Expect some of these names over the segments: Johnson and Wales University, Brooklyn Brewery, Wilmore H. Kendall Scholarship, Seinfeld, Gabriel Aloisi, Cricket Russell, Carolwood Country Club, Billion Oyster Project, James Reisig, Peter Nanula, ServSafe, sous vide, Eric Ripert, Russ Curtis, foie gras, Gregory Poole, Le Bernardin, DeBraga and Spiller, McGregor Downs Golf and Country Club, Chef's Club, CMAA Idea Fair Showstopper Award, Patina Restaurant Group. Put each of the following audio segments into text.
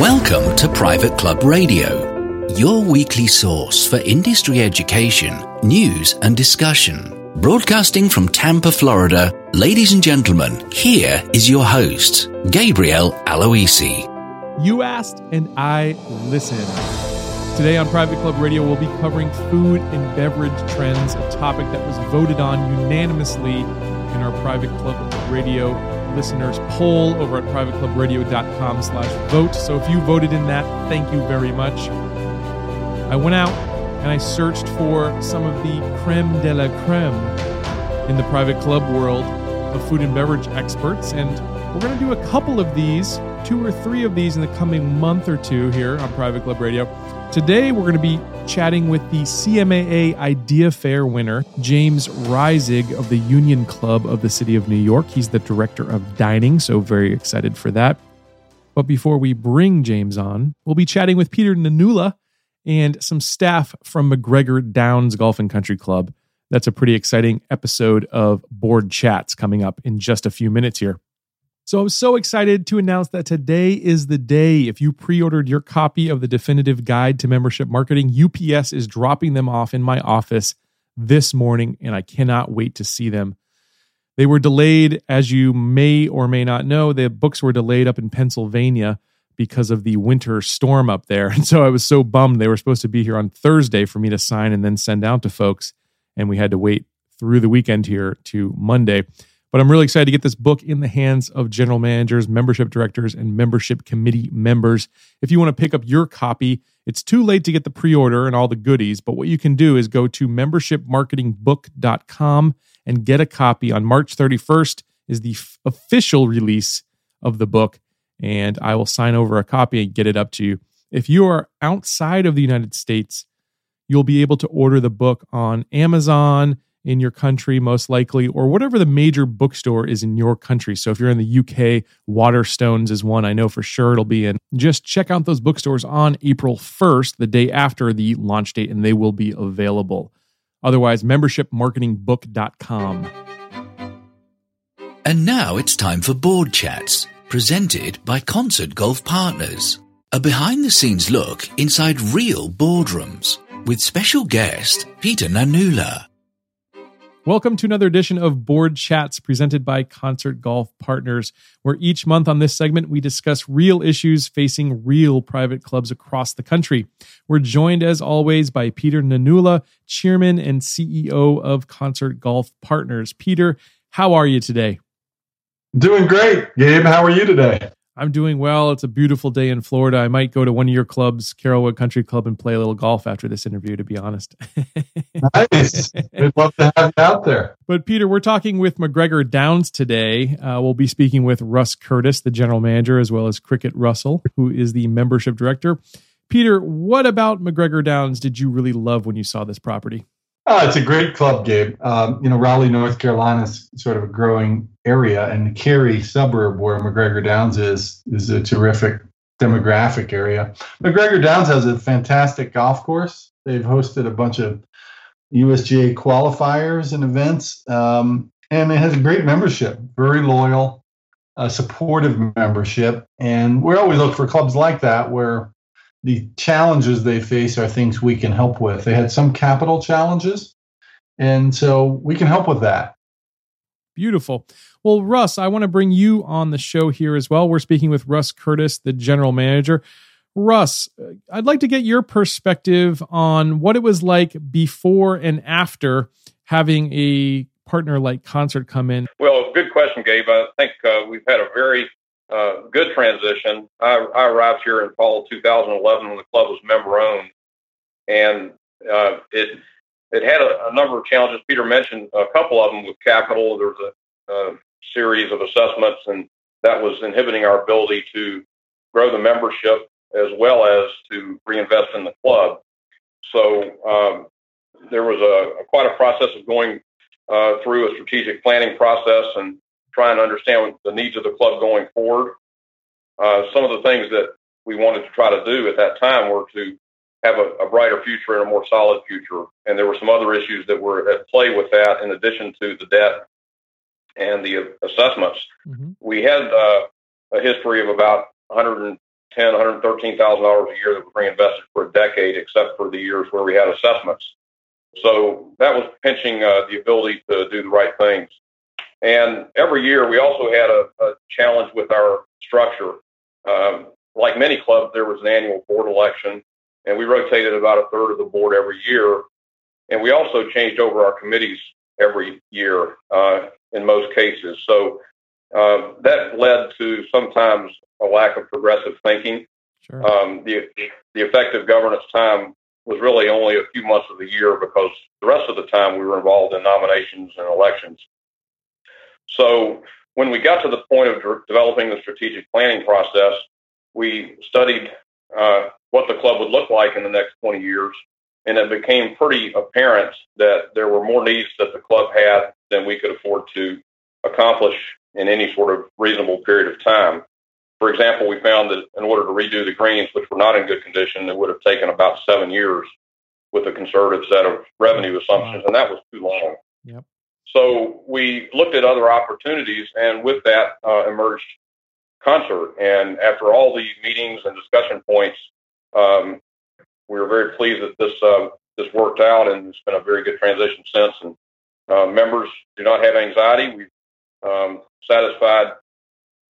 Welcome to Private Club Radio, your weekly source for industry education, news and discussion. Broadcasting from Tampa, Florida, ladies and gentlemen, here is your host, Gabriel Aloisi. You asked and I listened. Today on Private Club Radio, we'll be covering food and beverage trends, a topic that was voted on unanimously in our Private Club Radio listeners poll over at privateclubradio.com/vote. So if you voted in that, thank you very much. I went out and I searched for some of the creme de la creme in the private club world of food and beverage experts, and we're going to do a couple of these, two or three of these in the coming month or two here on Private Club Radio. Today we're going to be chatting with the CMAA Idea Fair winner, James Reisig of the Union Club of the City of New York. He's the director of dining, so very excited for that. But before we bring James on, we'll be chatting with Peter Nanula and some staff from McGregor Downs Golf and Country Club. That's a pretty exciting episode of Board Chats coming up in just a few minutes here. So I'm so excited to announce that today is the day. If you pre-ordered your copy of the Definitive Guide to Membership Marketing, UPS is dropping them off in my office this morning, and I cannot wait to see them. They were delayed, as you may or may not know. The books were delayed up in Pennsylvania because of the winter storm up there. And so I was so bummed. They were supposed to be here on Thursday for me to sign and then send out to folks, and we had to wait through the weekend here to Monday. But I'm really excited to get this book in the hands of general managers, membership directors, and membership committee members. If you want to pick up your copy, it's too late to get the pre-order and all the goodies, but what you can do is go to membershipmarketingbook.com and get a copy. On March 31st is the official release of the book, and I will sign over a copy and get it up to you. If you are outside of the United States, you'll be able to order the book on Amazon, in your country, most likely, or whatever the major bookstore is in your country. So if you're in the UK, Waterstones is one I know for sure it'll be in. Just check out those bookstores on April 1st, the day after the launch date, and they will be available. Otherwise, membershipmarketingbook.com. And now it's time for Board Chats, presented by Concert Golf Partners. A behind-the-scenes look inside real boardrooms with special guest Peter Nanula. Welcome to another edition of Board Chats presented by Concert Golf Partners, where each month on this segment, we discuss real issues facing real private clubs across the country. We're joined, as always, by Peter Nanula, Chairman and CEO of Concert Golf Partners. Peter, how are you today? Doing great, Gabe. How are you today? I'm doing well. It's a beautiful day in Florida. I might go to one of your clubs, Carolwood Country Club, and play a little golf after this interview, to be honest. Nice. We'd love to have you out there. But Peter, we're talking with McGregor Downs today. We'll be speaking with Russ Curtis, the general manager, as well as Cricket Russell, who is the membership director. Peter, what about McGregor Downs did you really love when you saw this property? It's a great club, Gabe. Raleigh, North Carolina is sort of a growing area, and the Cary suburb where McGregor Downs is a terrific demographic area. McGregor Downs has a fantastic golf course. They've hosted a bunch of USGA qualifiers and events, and it has a great membership, very loyal, supportive membership. And we always look for clubs like that where the challenges they face are things we can help with. They had some capital challenges, and so we can help with that. Beautiful. Well, Russ, I want to bring you on the show here as well. We're speaking with Russ Curtis, the general manager. Russ, I'd like to get your perspective on what it was like before and after having a partner like Concert come in. Well, good question, Gabe. I think we've had a very good transition. I arrived here in fall of 2011 when the club was member-owned, and it had a number of challenges. Peter mentioned a couple of them with capital. There was a series of assessments, and that was inhibiting our ability to grow the membership as well as to reinvest in the club. So there was quite a process of going through a strategic planning process and trying to understand the needs of the club going forward. Some of the things that we wanted to try to do at that time were to have a brighter future and a more solid future. And there were some other issues that were at play with that in addition to the debt and the assessments. Mm-hmm. We had a history of about 150 $110,000, $113,000 a year that was reinvested for a decade, except for the years where we had assessments. So that was pinching the ability to do the right things. And every year we also had a challenge with our structure. Like many clubs, there was an annual board election, and we rotated about a third of the board every year. And we also changed over our committees every year in most cases. So that led to sometimes a lack of progressive thinking. Sure. The effective governance time was really only a few months of the year because the rest of the time we were involved in nominations and elections. So when we got to the point of developing the strategic planning process, we studied what the club would look like in the next 20 years. And it became pretty apparent that there were more needs that the club had than we could afford to accomplish in any sort of reasonable period of time. For example, we found that in order to redo the greens, which were not in good condition, it would have taken about 7 years with a conservative set of revenue assumptions, and that was too long. Yep. So we looked at other opportunities, and with that emerged Concert. And after all the meetings and discussion points, we were very pleased that this worked out, and it's been a very good transition since. And members do not have anxiety. We've satisfied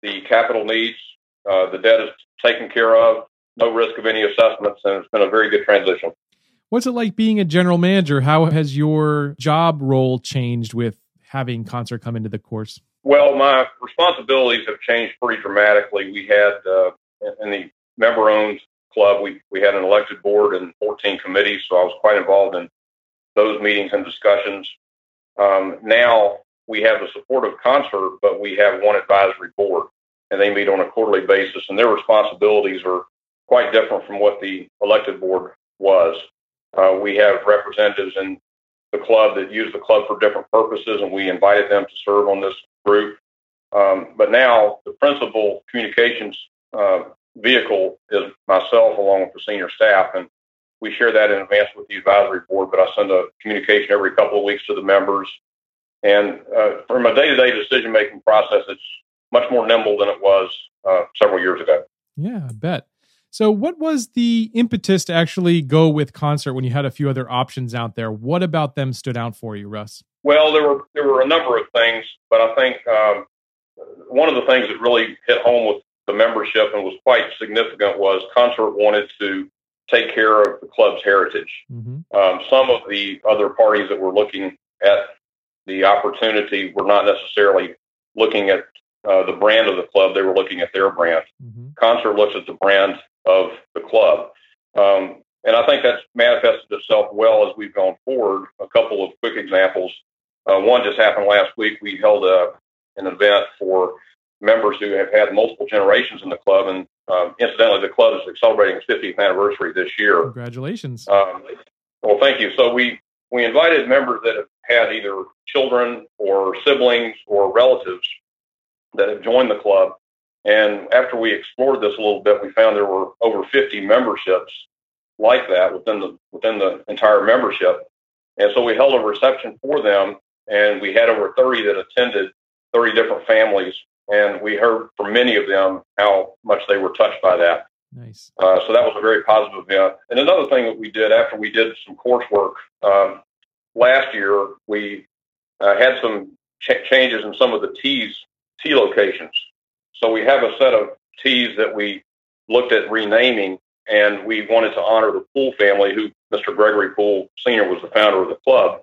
the capital needs. The debt is taken care of, no risk of any assessments, and it's been a very good transition. What's it like being a general manager? How has your job role changed with having Concert come into the course? Well, my responsibilities have changed pretty dramatically. We had, in the member-owned club, we had an elected board and 14 committees, so I was quite involved in those meetings and discussions. Now we have the support of Concert, but we have one advisory board, and they meet on a quarterly basis, and their responsibilities are quite different from what the elected board was. We have representatives in the club that use the club for different purposes, and we invited them to serve on this group. But now the principal communications vehicle is myself along with the senior staff, and we share that in advance with the advisory board, but I send a communication every couple of weeks to the members. And from a day-to-day decision-making process, it's much more nimble than it was several years ago. Yeah, I bet. So what was the impetus to actually go with Concert when you had a few other options out there? What about them stood out for you, Russ? Well, there were a number of things, but I think one of the things that really hit home with the membership and was quite significant was Concert wanted to take care of the club's heritage. Mm-hmm. Some of the other parties that were looking at the opportunity were not necessarily looking at the brand of the club. They were looking at their brand. Mm-hmm. Concert looks at the brand of the club. And I think that's manifested itself well as we've gone forward. A couple of quick examples. One just happened last week. We held an event for members who have had multiple generations in the club. And incidentally, the club is celebrating its 50th anniversary this year. Congratulations. Well, thank you. So we invited members that have had either children or siblings or relatives that have joined the club. And after we explored this a little bit, we found there were over 50 memberships like that within the entire membership. And so we held a reception for them, and we had over 30 that attended, 30 different families. And we heard from many of them how much they were touched by that. Nice. So that was a very positive event. And another thing that we did after we did some coursework last year, we had some changes in some of the tee locations. So we have a set of tees that we looked at renaming, and we wanted to honor the Poole family, who Mr. Gregory Poole Sr. was the founder of the club.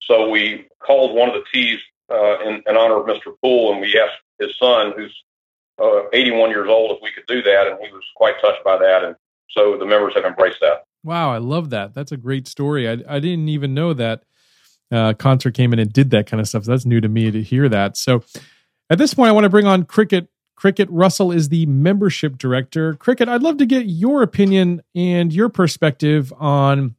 So we called one of the tees in honor of Mr. Poole, and we asked his son, who's 81 years old, if we could do that, and he was quite touched by that, and so the members have embraced that. Wow, I love that. That's a great story. I didn't even know that Concert came in and did that kind of stuff. So that's new to me to hear that. So at this point, I want to bring on Cricket. Cricket Russell is the membership director. Cricket, I'd love to get your opinion and your perspective on,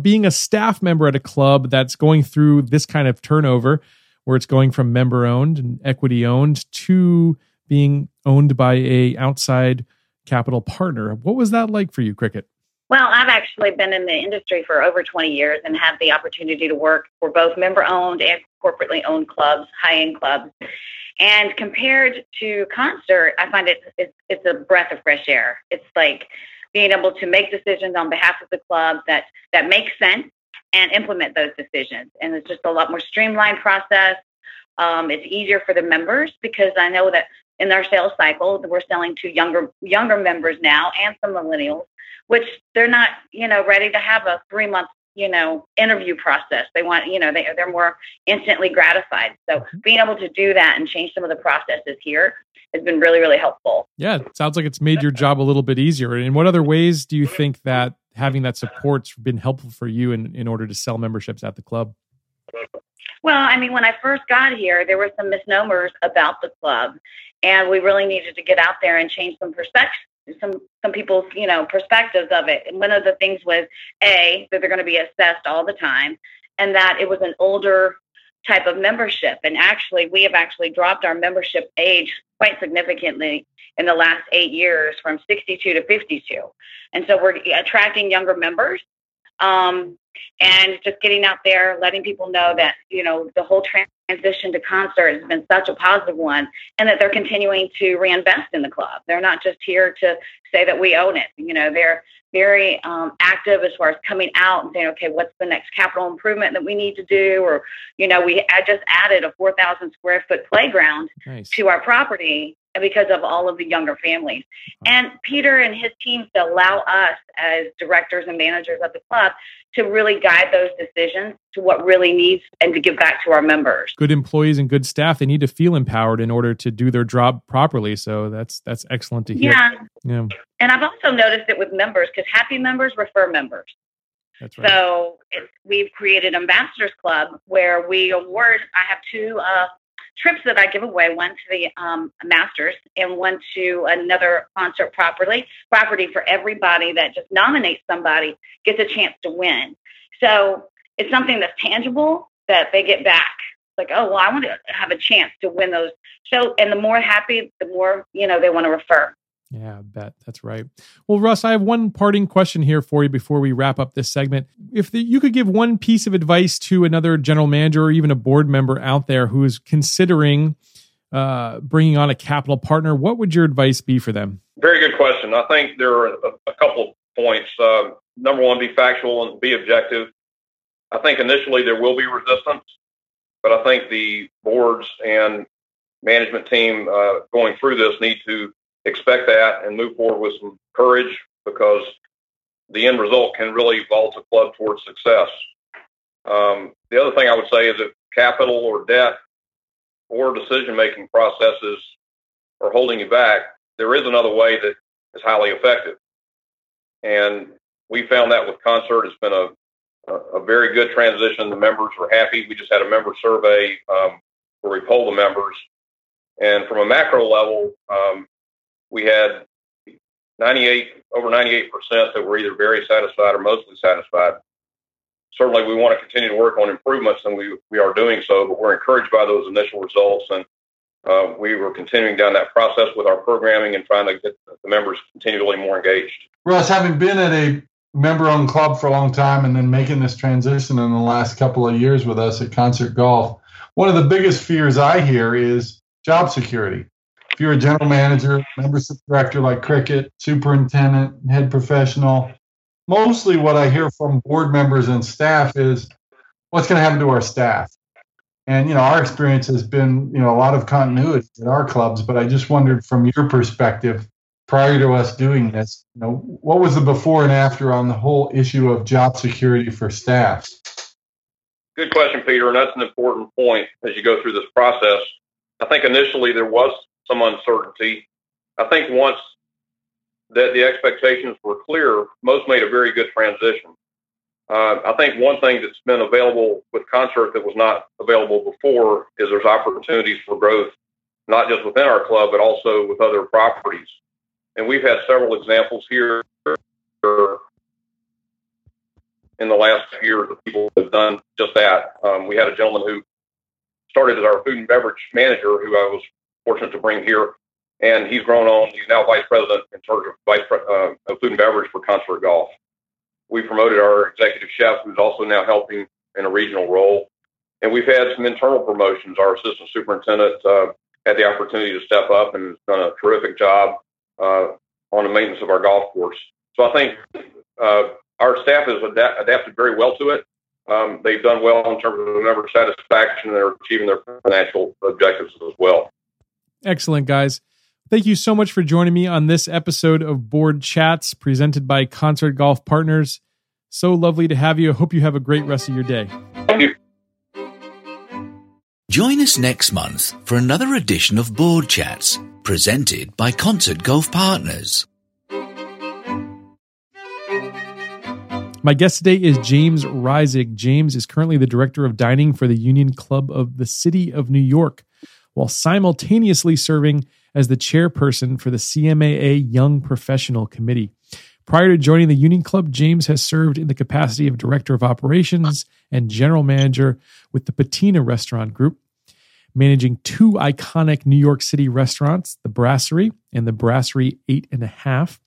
being a staff member at a club that's going through this kind of turnover, where it's going from member-owned and equity-owned to being owned by a outside capital partner. What was that like for you, Cricket? Well, I've actually been in the industry for over 20 years and had the opportunity to work for both member-owned and corporately owned clubs, high-end clubs. And compared to concert, I find it's a breath of fresh air. It's like being able to make decisions on behalf of the club that make sense and implement those decisions. And it's just a lot more streamlined process. It's easier for the members because I know that in our sales cycle, we're selling to younger members now and some millennials, which they're not, ready to have a 3-month, interview process. They want, they're more instantly gratified. So being able to do that and change some of the processes here has been really, really helpful. Yeah. It sounds like it's made your job a little bit easier. And what other ways do you think that having that support's been helpful for you in order to sell memberships at the club? Well, when I first got here, there were some misnomers about the club, and we really needed to get out there and change some perspectives, some people's, perspectives of it. And one of the things was, A, that they're going to be assessed all the time, and that it was an older type of membership. And actually, we have dropped our membership age quite significantly in the last 8 years from 62 to 52. And so we're attracting younger members. And just getting out there, letting people know that, the whole transition to concert has been such a positive one, and that they're continuing to reinvest in the club. They're not just here to say that we own it. They're very active as far as coming out and saying, okay, what's the next capital improvement that we need to do? Or, we just added a 4,000 square foot playground to our property because of all of the younger families. And Peter and his teams to allow us as directors and managers of the club to really guide those decisions to what really needs and to give back to our members. Good employees and good staff, they need to feel empowered in order to do their job properly. So that's excellent to hear. Yeah. And I've also noticed it with members, because happy members refer members. That's right. So we've created Ambassadors Club, where we award, I have two trips that I give away, one to the Masters and one to another concert property for everybody that just nominates somebody gets a chance to win. So it's something that's tangible that they get back. It's like, oh, well, I want to have a chance to win those. So, and the more happy, the more, they want to refer. Yeah, I bet. That's right. Well, Russ, I have one parting question here for you before we wrap up this segment. If you could give one piece of advice to another general manager or even a board member out there who is considering bringing on a capital partner, what would your advice be for them? Very good question. I think there are a couple points. Number one, be factual and be objective. I think initially there will be resistance, but I think the boards and management team going through this need to expect that and move forward with some courage, because the end result can really vault the club towards success. The other thing I would say is that capital or debt or decision-making processes are holding you back. There is another way that is highly effective. And we found that with concert, it's been a very good transition. The members were happy. We just had a member survey where we polled the members. And from a macro level, we had over 98% that were either very satisfied or mostly satisfied. Certainly, we want to continue to work on improvements, and we are doing so, but we're encouraged by those initial results. And we were continuing down that process with our programming and trying to get the members continually more engaged. Russ, having been at a member-owned club for a long time and then making this transition in the last couple of years with us at Concert Golf, one of the biggest fears I hear is job security. If you're a general manager, membership director like Cricket, superintendent, head professional, mostly what I hear from board members and staff is, what's going to happen to our staff? And, our experience has been, a lot of continuity at our clubs, but I just wondered from your perspective, prior to us doing this, what was the before and after on the whole issue of job security for staff? Good question, Peter, and that's an important point as you go through this process. I think initially there was some uncertainty. I think once that the expectations were clear, most made a very good transition. I think one thing that's been available with concert that was not available before is there's opportunities for growth, not just within our club, but also with other properties. And we've had several examples here in the last year of people who have done just that. We had a gentleman who started as our food and beverage manager, who I was fortunate to bring here, and he's grown on. He's now vice president in charge of of food and beverage for Concert Golf. We promoted our executive chef, who's also now helping in a regional role, and we've had some internal promotions. Our assistant superintendent had the opportunity to step up and has done a terrific job on the maintenance of our golf course. So I think our staff has adapted very well to it. They've done well in terms of the member satisfaction, and they're achieving their financial objectives as well. Excellent, guys. Thank you so much for joining me on this episode of Board Chats presented by Concert Golf Partners. So lovely to have you. I hope you have a great rest of your day. Thank you. Join us next month for another edition of Board Chats presented by Concert Golf Partners. My guest today is James Reisig. James is currently the Director of Dining for the Union Club of the City of New York, while simultaneously serving as the chairperson for the CMAA Young Professional Committee. Prior to joining the Union Club, James has served in the capacity of Director of Operations and General Manager with the Patina Restaurant Group, managing two iconic New York City restaurants, the Brasserie and the Brasserie 8.5,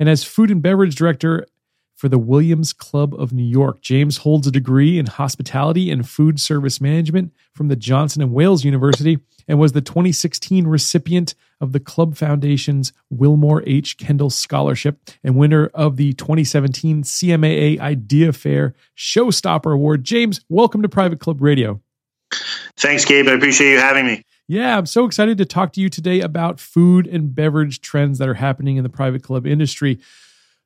and as Food and Beverage Director for the Williams Club of New York. James holds a degree in hospitality and food service management from the Johnson and Wales University and was the 2016 recipient of the Club Foundation's Wilmore H. Kendall Scholarship and winner of the 2017 CMAA Idea Fair Showstopper Award. James, welcome to Private Club Radio. Thanks, Gabe. I appreciate you having me. Yeah, I'm so excited to talk to you today about food and beverage trends that are happening in the private club industry.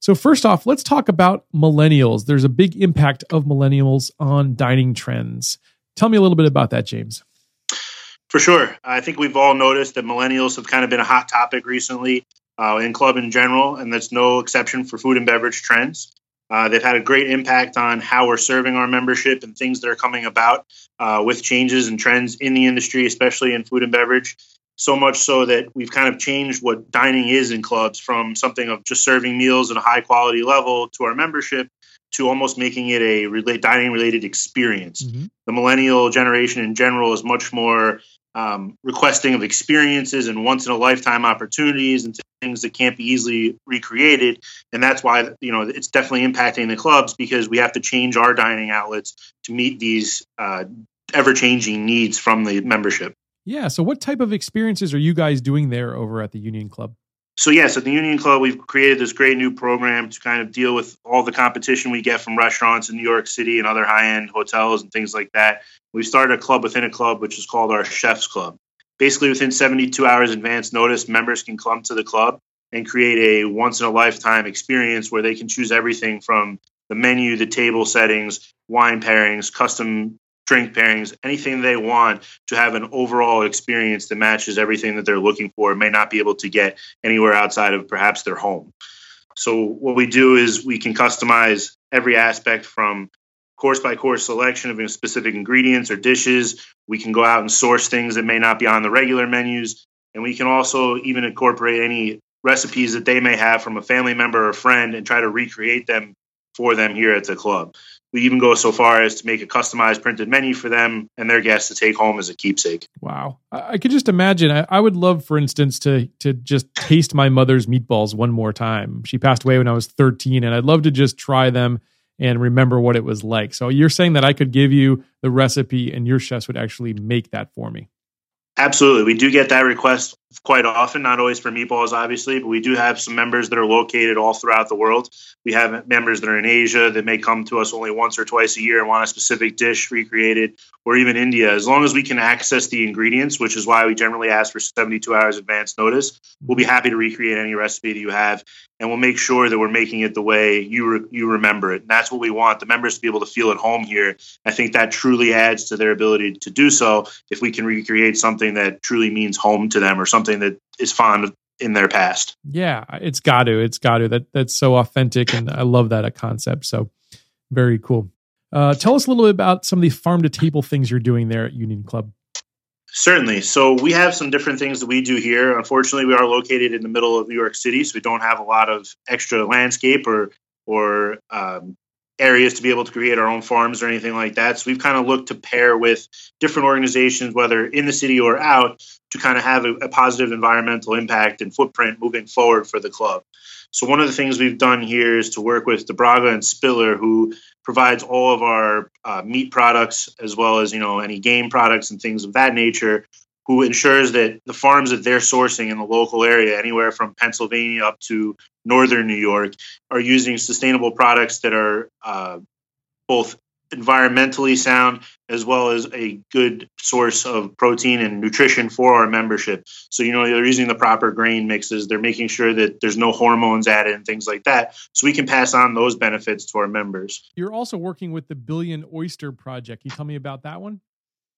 So first off, let's talk about millennials. There's a big impact of millennials on dining trends. Tell me a little bit about that, James. For sure. I think we've all noticed that millennials have kind of been a hot topic recently in club in general, and that's no exception for food and beverage trends. They've had a great impact on how we're serving our membership and things that are coming about with changes and trends in the industry, especially in food and beverage. So much so that we've kind of changed what dining is in clubs from something of just serving meals at a high quality level to our membership to almost making it a dining related experience. Mm-hmm. The millennial generation in general is much more requesting of experiences and once in a lifetime opportunities and things that can't be easily recreated. And that's why, you know, it's definitely impacting the clubs because we have to change our dining outlets to meet these ever changing needs from the membership. Yeah. So what type of experiences are you guys doing there over at the Union Club? So yes, at the Union Club, we've created this great new program to kind of deal with all the competition we get from restaurants in New York City and other high-end hotels and things like that. We've started a club within a club, which is called our Chef's Club. Basically, within 72 hours advance notice, members can come to the club and create a once-in-a-lifetime experience where they can choose everything from the menu, the table settings, wine pairings, custom drink pairings, anything they want to have an overall experience that matches everything that they're looking for and may not be able to get anywhere outside of perhaps their home. So what we do is we can customize every aspect from course by course selection of specific ingredients or dishes. We can go out and source things that may not be on the regular menus. And we can also even incorporate any recipes that they may have from a family member or a friend and try to recreate them for them here at the club. We even go so far as to make a customized printed menu for them and their guests to take home as a keepsake. Wow. I could just imagine. I would love, for instance, to just taste my mother's meatballs one more time. She passed away when I was 13, and I'd love to just try them and remember what it was like. So you're saying that I could give you the recipe and your chefs would actually make that for me? Absolutely. We do get that request quite often, not always for meatballs, obviously, but we do have some members that are located all throughout the world. We have members that are in Asia that may come to us only once or twice a year and want a specific dish recreated, or even India. As long as we can access the ingredients, which is why we generally ask for 72 hours advance notice, we'll be happy to recreate any recipe that you have, and we'll make sure that we're making it the way you remember it. And that's what we want the members to be able to feel at home here. I think that truly adds to their ability to do so if we can recreate something that truly means home to them or something that is fond of in their past. Yeah, it's got to. That's so authentic, and I love that concept. So very cool. Tell us a little bit about some of the farm to table things you're doing there at Union Club. Certainly. So we have some different things that we do here. Unfortunately, we are located in the middle of New York City, so we don't have a lot of extra landscape or areas to be able to create our own farms or anything like that. So we've kind of looked to pair with different organizations, whether in the city or out, to kind of have a positive environmental impact and footprint moving forward for the club. So one of the things we've done here is to work with DeBraga and Spiller, who provides all of our meat products as well as, you know, any game products and things of that nature, who ensures that the farms that they're sourcing in the local area, anywhere from Pennsylvania up to northern New York, are using sustainable products that are both environmentally sound as well as a good source of protein and nutrition for our membership. So, you know, they're using the proper grain mixes. They're making sure that there's no hormones added and things like that, so we can pass on those benefits to our members. You're also working with the Billion Oyster Project. Can you tell me about that one?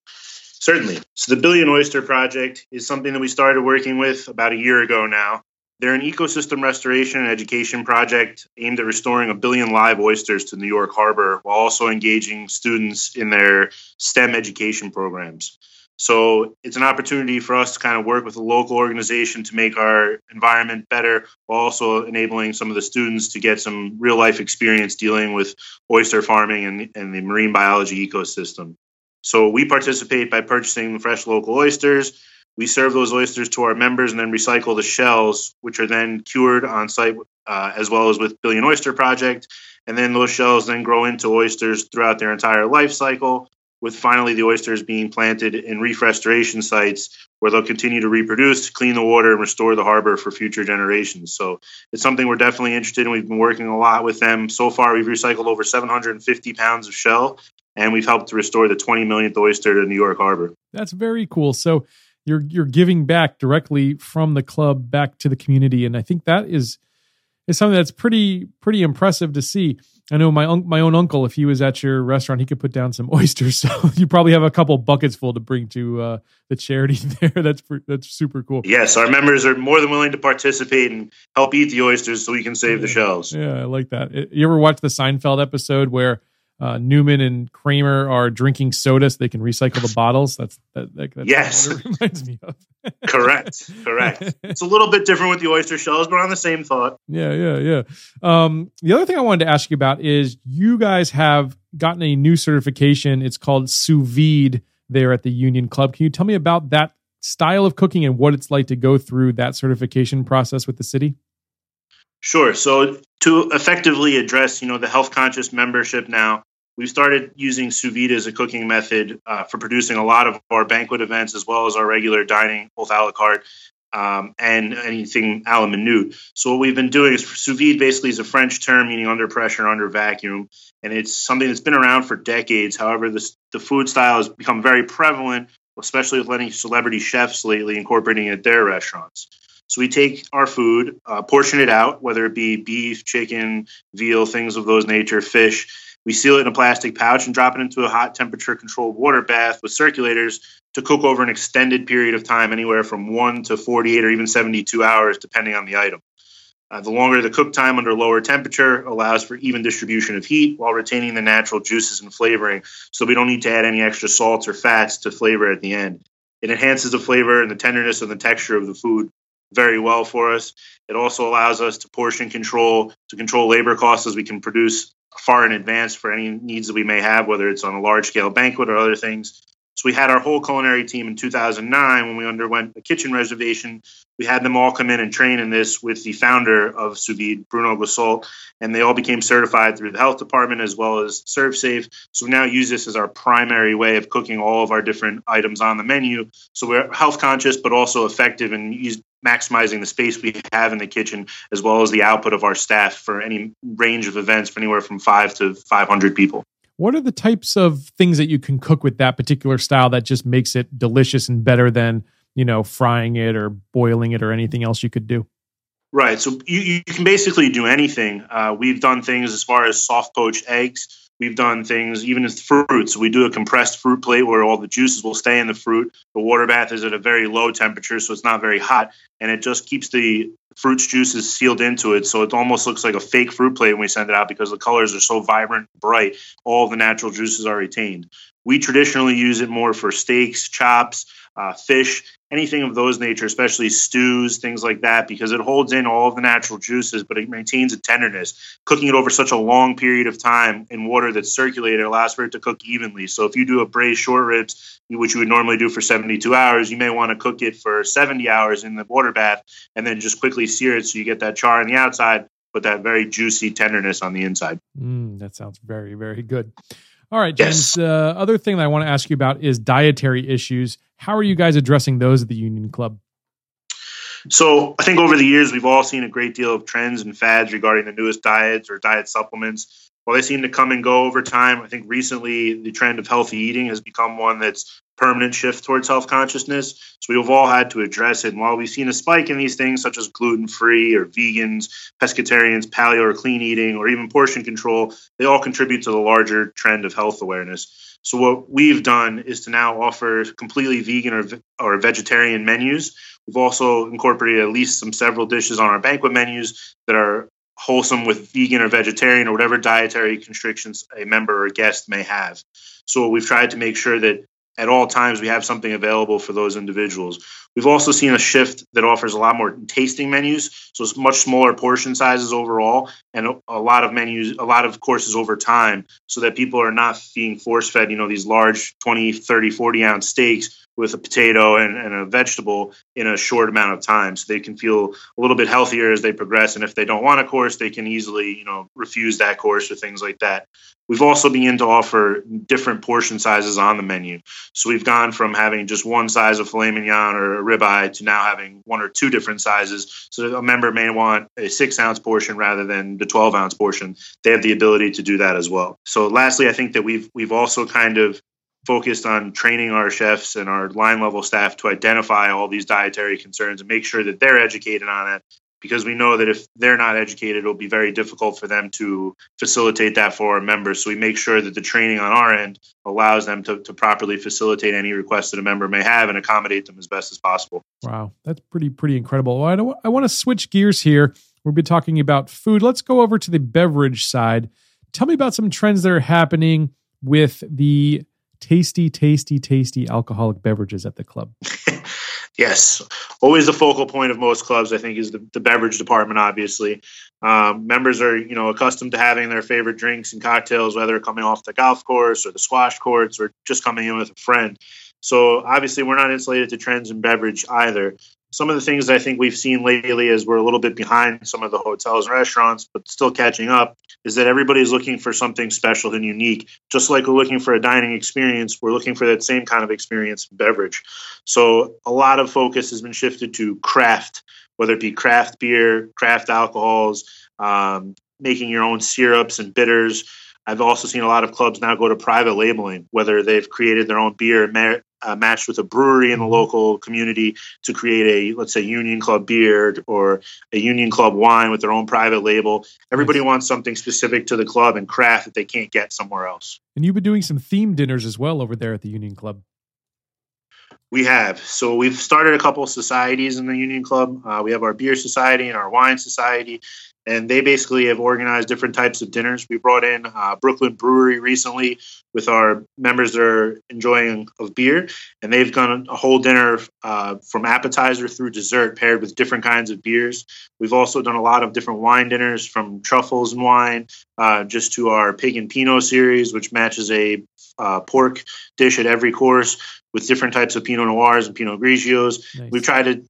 Certainly. So the Billion Oyster Project is something that we started working with about a year ago now. They're an ecosystem restoration and education project aimed at restoring 1 billion live oysters to New York Harbor, while also engaging students in their STEM education programs. So it's an opportunity for us to kind of work with a local organization to make our environment better, while also enabling some of the students to get some real life experience dealing with oyster farming and the marine biology ecosystem. So we participate by purchasing fresh local oysters. We serve those oysters to our members and then recycle the shells, which are then cured on site as well as with Billion Oyster Project. And then those shells then grow into oysters throughout their entire life cycle, with finally the oysters being planted in reef restoration sites where they'll continue to reproduce, clean the water, and restore the harbor for future generations. So it's something we're definitely interested in. We've been working a lot with them. So far, we've recycled over 750 pounds of shell, and we've helped to restore the 20 millionth oyster to New York Harbor. That's very cool. So you're giving back directly from the club back to the community, and I think that is something that's pretty impressive to see. I know my own uncle, if he was at your restaurant, he could put down some oysters. So you probably have a couple buckets full to bring to the charity there. That's super cool. Yes, our members are more than willing to participate and help eat the oysters so we can save the shells. Yeah, I like that. You ever watch the Seinfeld episode where Newman and Kramer are drinking soda so they can recycle the bottles? That's yes. What it reminds me of. Correct. It's a little bit different with the oyster shells, but on the same thought. Yeah. The other thing I wanted to ask you about is you guys have gotten a new certification. It's called sous vide there at the Union Club. Can you tell me about that style of cooking and what it's like to go through that certification process with the city? Sure. So to effectively address, the health conscious membership now, we've started using sous vide as a cooking method for producing a lot of our banquet events as well as our regular dining, both a la carte and anything a la minute. So what we've been doing is, sous vide basically is a French term meaning under pressure, under vacuum, and it's something that's been around for decades. However, the food style has become very prevalent, especially with many celebrity chefs lately incorporating it at their restaurants. So we take our food, portion it out, whether it be beef, chicken, veal, things of those nature, fish. We seal it in a plastic pouch and drop it into a hot temperature-controlled water bath with circulators to cook over an extended period of time, anywhere from 1 to 48 or even 72 hours, depending on the item. The longer the cook time under lower temperature allows for even distribution of heat while retaining the natural juices and flavoring, so we don't need to add any extra salts or fats to flavor at the end. It enhances the flavor and the tenderness and the texture of the food very well for us. It also allows us to portion control, to control labor costs, as we can produce far in advance for any needs that we may have, whether it's on a large-scale banquet or other things. So we had our whole culinary team in 2009 when we underwent a kitchen reservation. We had them all come in and train in this with the founder of sous vide, Bruno Goussault, and they all became certified through the health department as well as ServSafe. So we now use this as our primary way of cooking all of our different items on the menu. So we're health conscious, but also effective in maximizing the space we have in the kitchen as well as the output of our staff for any range of events for anywhere from 5 to 500 people. What are the types of things that you can cook with that particular style that just makes it delicious and better than, frying it or boiling it or anything else you could do? Right. So you can basically do anything. We've done things as far as soft poached eggs. We've done things even as fruits. We do a compressed fruit plate where all the juices will stay in the fruit. The water bath is at a very low temperature, so it's not very hot, and it just keeps the fruit's juices sealed into it. So it almost looks like a fake fruit plate when we send it out because the colors are so vibrant, bright, all the natural juices are retained. We traditionally use it more for steaks, chops, fish, anything of those nature, especially stews, things like that, because it holds in all of the natural juices, but it maintains a tenderness. Cooking it over such a long period of time in water that's circulated allows for it to cook evenly. So if you do a braised short ribs, which you would normally do for 72 hours, you may want to cook it for 70 hours in the water bath and then just quickly sear it so you get that char on the outside, but that very juicy tenderness on the inside. That sounds very, very good. All right, James, the other thing that I want to ask you about is dietary issues. How are you guys addressing those at the Union Club? So I think over the years, we've all seen a great deal of trends and fads regarding the newest diets or diet supplements. While they seem to come and go over time, I think recently the trend of healthy eating has become one that's permanent shift towards health consciousness. So we've all had to address it. And while we've seen a spike in these things, such as gluten-free or vegans, pescatarians, paleo or clean eating, or even portion control, they all contribute to the larger trend of health awareness. So what we've done is to now offer completely vegan or vegetarian menus. We've also incorporated at least several dishes on our banquet menus that are wholesome with vegan or vegetarian or whatever dietary constrictions a member or guest may have. So we've tried to make sure that at all times we have something available for those individuals. We've also seen a shift that offers a lot more tasting menus, so it's much smaller portion sizes overall, and a lot of menus, a lot of courses over time, so that people are not being force-fed, these large 20, 30, 40-ounce steaks with a potato and a vegetable in a short amount of time. So they can feel a little bit healthier as they progress. And if they don't want a course, they can easily, refuse that course or things like that. We've also begun to offer different portion sizes on the menu. So we've gone from having just one size of filet mignon or a ribeye to now having one or two different sizes. So a member may want a 6-ounce portion rather than the 12-ounce portion. They have the ability to do that as well. So lastly, I think that we've also kind of focused on training our chefs and our line level staff to identify all these dietary concerns and make sure that they're educated on it, because we know that if they're not educated, it'll be very difficult for them to facilitate that for our members. So we make sure that the training on our end allows them to properly facilitate any requests that a member may have and accommodate them as best as possible. Wow. That's pretty incredible. Well, I want to switch gears here. We'll be talking about food. Let's go over to the beverage side. Tell me about some trends that are happening with the tasty alcoholic beverages at the club. Yes. Always the focal point of most clubs, I think, is the beverage department, obviously. Members are, accustomed to having their favorite drinks and cocktails, whether coming off the golf course or the squash courts or just coming in with a friend. So obviously we're not insulated to trends in beverage either. Some of the things I think we've seen lately is we're a little bit behind some of the hotels and restaurants, but still catching up, is that everybody's looking for something special and unique. Just like we're looking for a dining experience, we're looking for that same kind of experience in beverage. So a lot of focus has been shifted to craft, whether it be craft beer, craft alcohols, making your own syrups and bitters. I've also seen a lot of clubs now go to private labeling, whether they've created their own beer matched with a brewery in the local community to create a, let's say, Union Club beer or a Union Club wine with their own private label. Everybody wants something specific to the club and craft that they can't get somewhere else. And you've been doing some theme dinners as well over there at the Union Club. We have. So we've started a couple of societies in the Union Club. We have our beer society and our wine society. And they basically have organized different types of dinners. We brought in Brooklyn Brewery recently with our members that are enjoying of beer. And they've done a whole dinner from appetizer through dessert paired with different kinds of beers. We've also done a lot of different wine dinners, from truffles and wine just to our pig and Pinot series, which matches a pork dish at every course with different types of Pinot Noirs and Pinot Grigios. Nice. We've tried to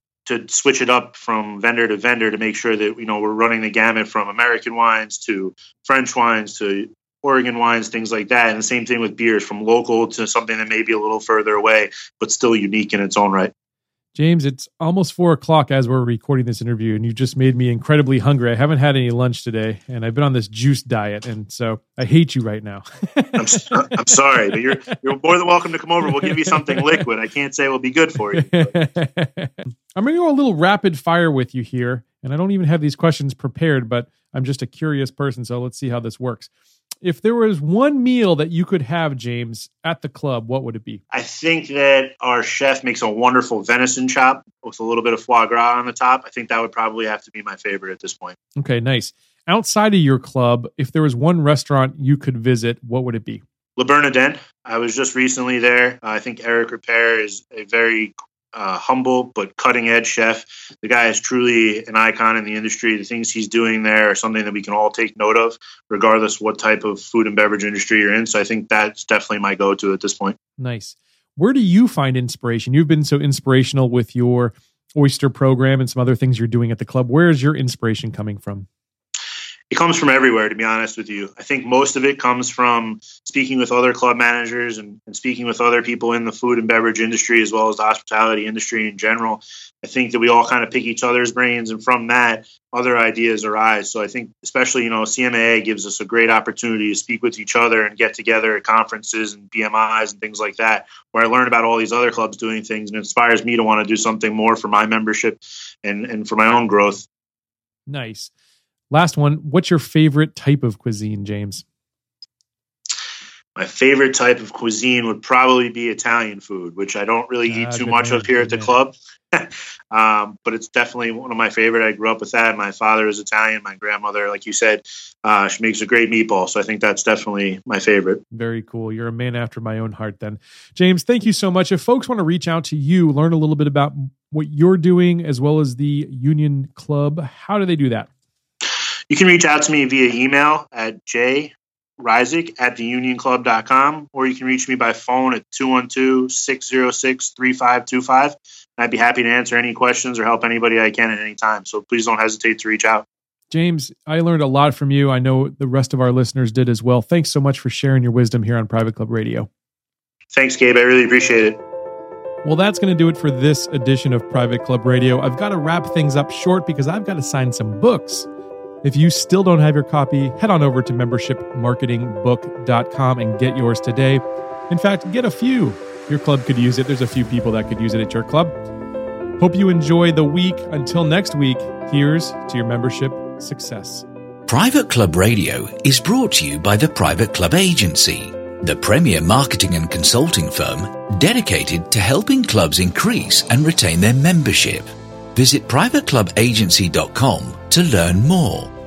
switch it up from vendor to vendor to make sure that, we're running the gamut from American wines to French wines to Oregon wines, things like that. And the same thing with beers, from local to something that may be a little further away, but still unique in its own right. James, it's almost 4:00 as we're recording this interview, and you just made me incredibly hungry. I haven't had any lunch today, and I've been on this juice diet, and so I hate you right now. I'm sorry, but you're more than welcome to come over. We'll give you something liquid. I can't say it will be good for you. But I'm going to go a little rapid fire with you here, and I don't even have these questions prepared, but I'm just a curious person, so let's see how this works. If there was one meal that you could have, James, at the club, what would it be? I think that our chef makes a wonderful venison chop with a little bit of foie gras on the top. I think that would probably have to be my favorite at this point. Okay, nice. Outside of your club, if there was one restaurant you could visit, what would it be? Le Bernardin. I was just recently there. I think Eric Ripert is a very humble but cutting-edge chef. The guy is truly an icon in the industry. The things he's doing there are something that we can all take note of, regardless what type of food and beverage industry you're in. So I think that's definitely my go-to at this point. Nice. Where do you find inspiration? You've been so inspirational with your oyster program and some other things you're doing at the club. Where is your inspiration coming from? It comes from everywhere, to be honest with you. I think most of it comes from speaking with other club managers and speaking with other people in the food and beverage industry, as well as the hospitality industry in general. I think that we all kind of pick each other's brains, and from that, other ideas arise. So I think especially, CMAA gives us a great opportunity to speak with each other and get together at conferences and BMIs and things like that, where I learn about all these other clubs doing things, and it inspires me to want to do something more for my membership and for my own growth. Nice. Last one. What's your favorite type of cuisine, James? My favorite type of cuisine would probably be Italian food, which I don't really eat too much of here at the club. But it's definitely one of my favorite. I grew up with that. My father is Italian. My grandmother, like you said, she makes a great meatball. So I think that's definitely my favorite. Very cool. You're a man after my own heart then. James, thank you so much. If folks want to reach out to you, learn a little bit about what you're doing as well as the Union Club, how do they do that? You can reach out to me via email at jreisig@theunionclub.com, or you can reach me by phone at 212-606-3525. I'd be happy to answer any questions or help anybody I can at any time. So please don't hesitate to reach out. James, I learned a lot from you. I know the rest of our listeners did as well. Thanks so much for sharing your wisdom here on Private Club Radio. Thanks, Gabe. I really appreciate it. Well, that's going to do it for this edition of Private Club Radio. I've got to wrap things up short because I've got to sign some books. If you still don't have your copy, head on over to membershipmarketingbook.com and get yours today. In fact, get a few. Your club could use it. There's a few people that could use it at your club. Hope you enjoy the week. Until next week, here's to your membership success. Private Club Radio is brought to you by the Private Club Agency, the premier marketing and consulting firm dedicated to helping clubs increase and retain their membership. Visit privateclubagency.com to learn more.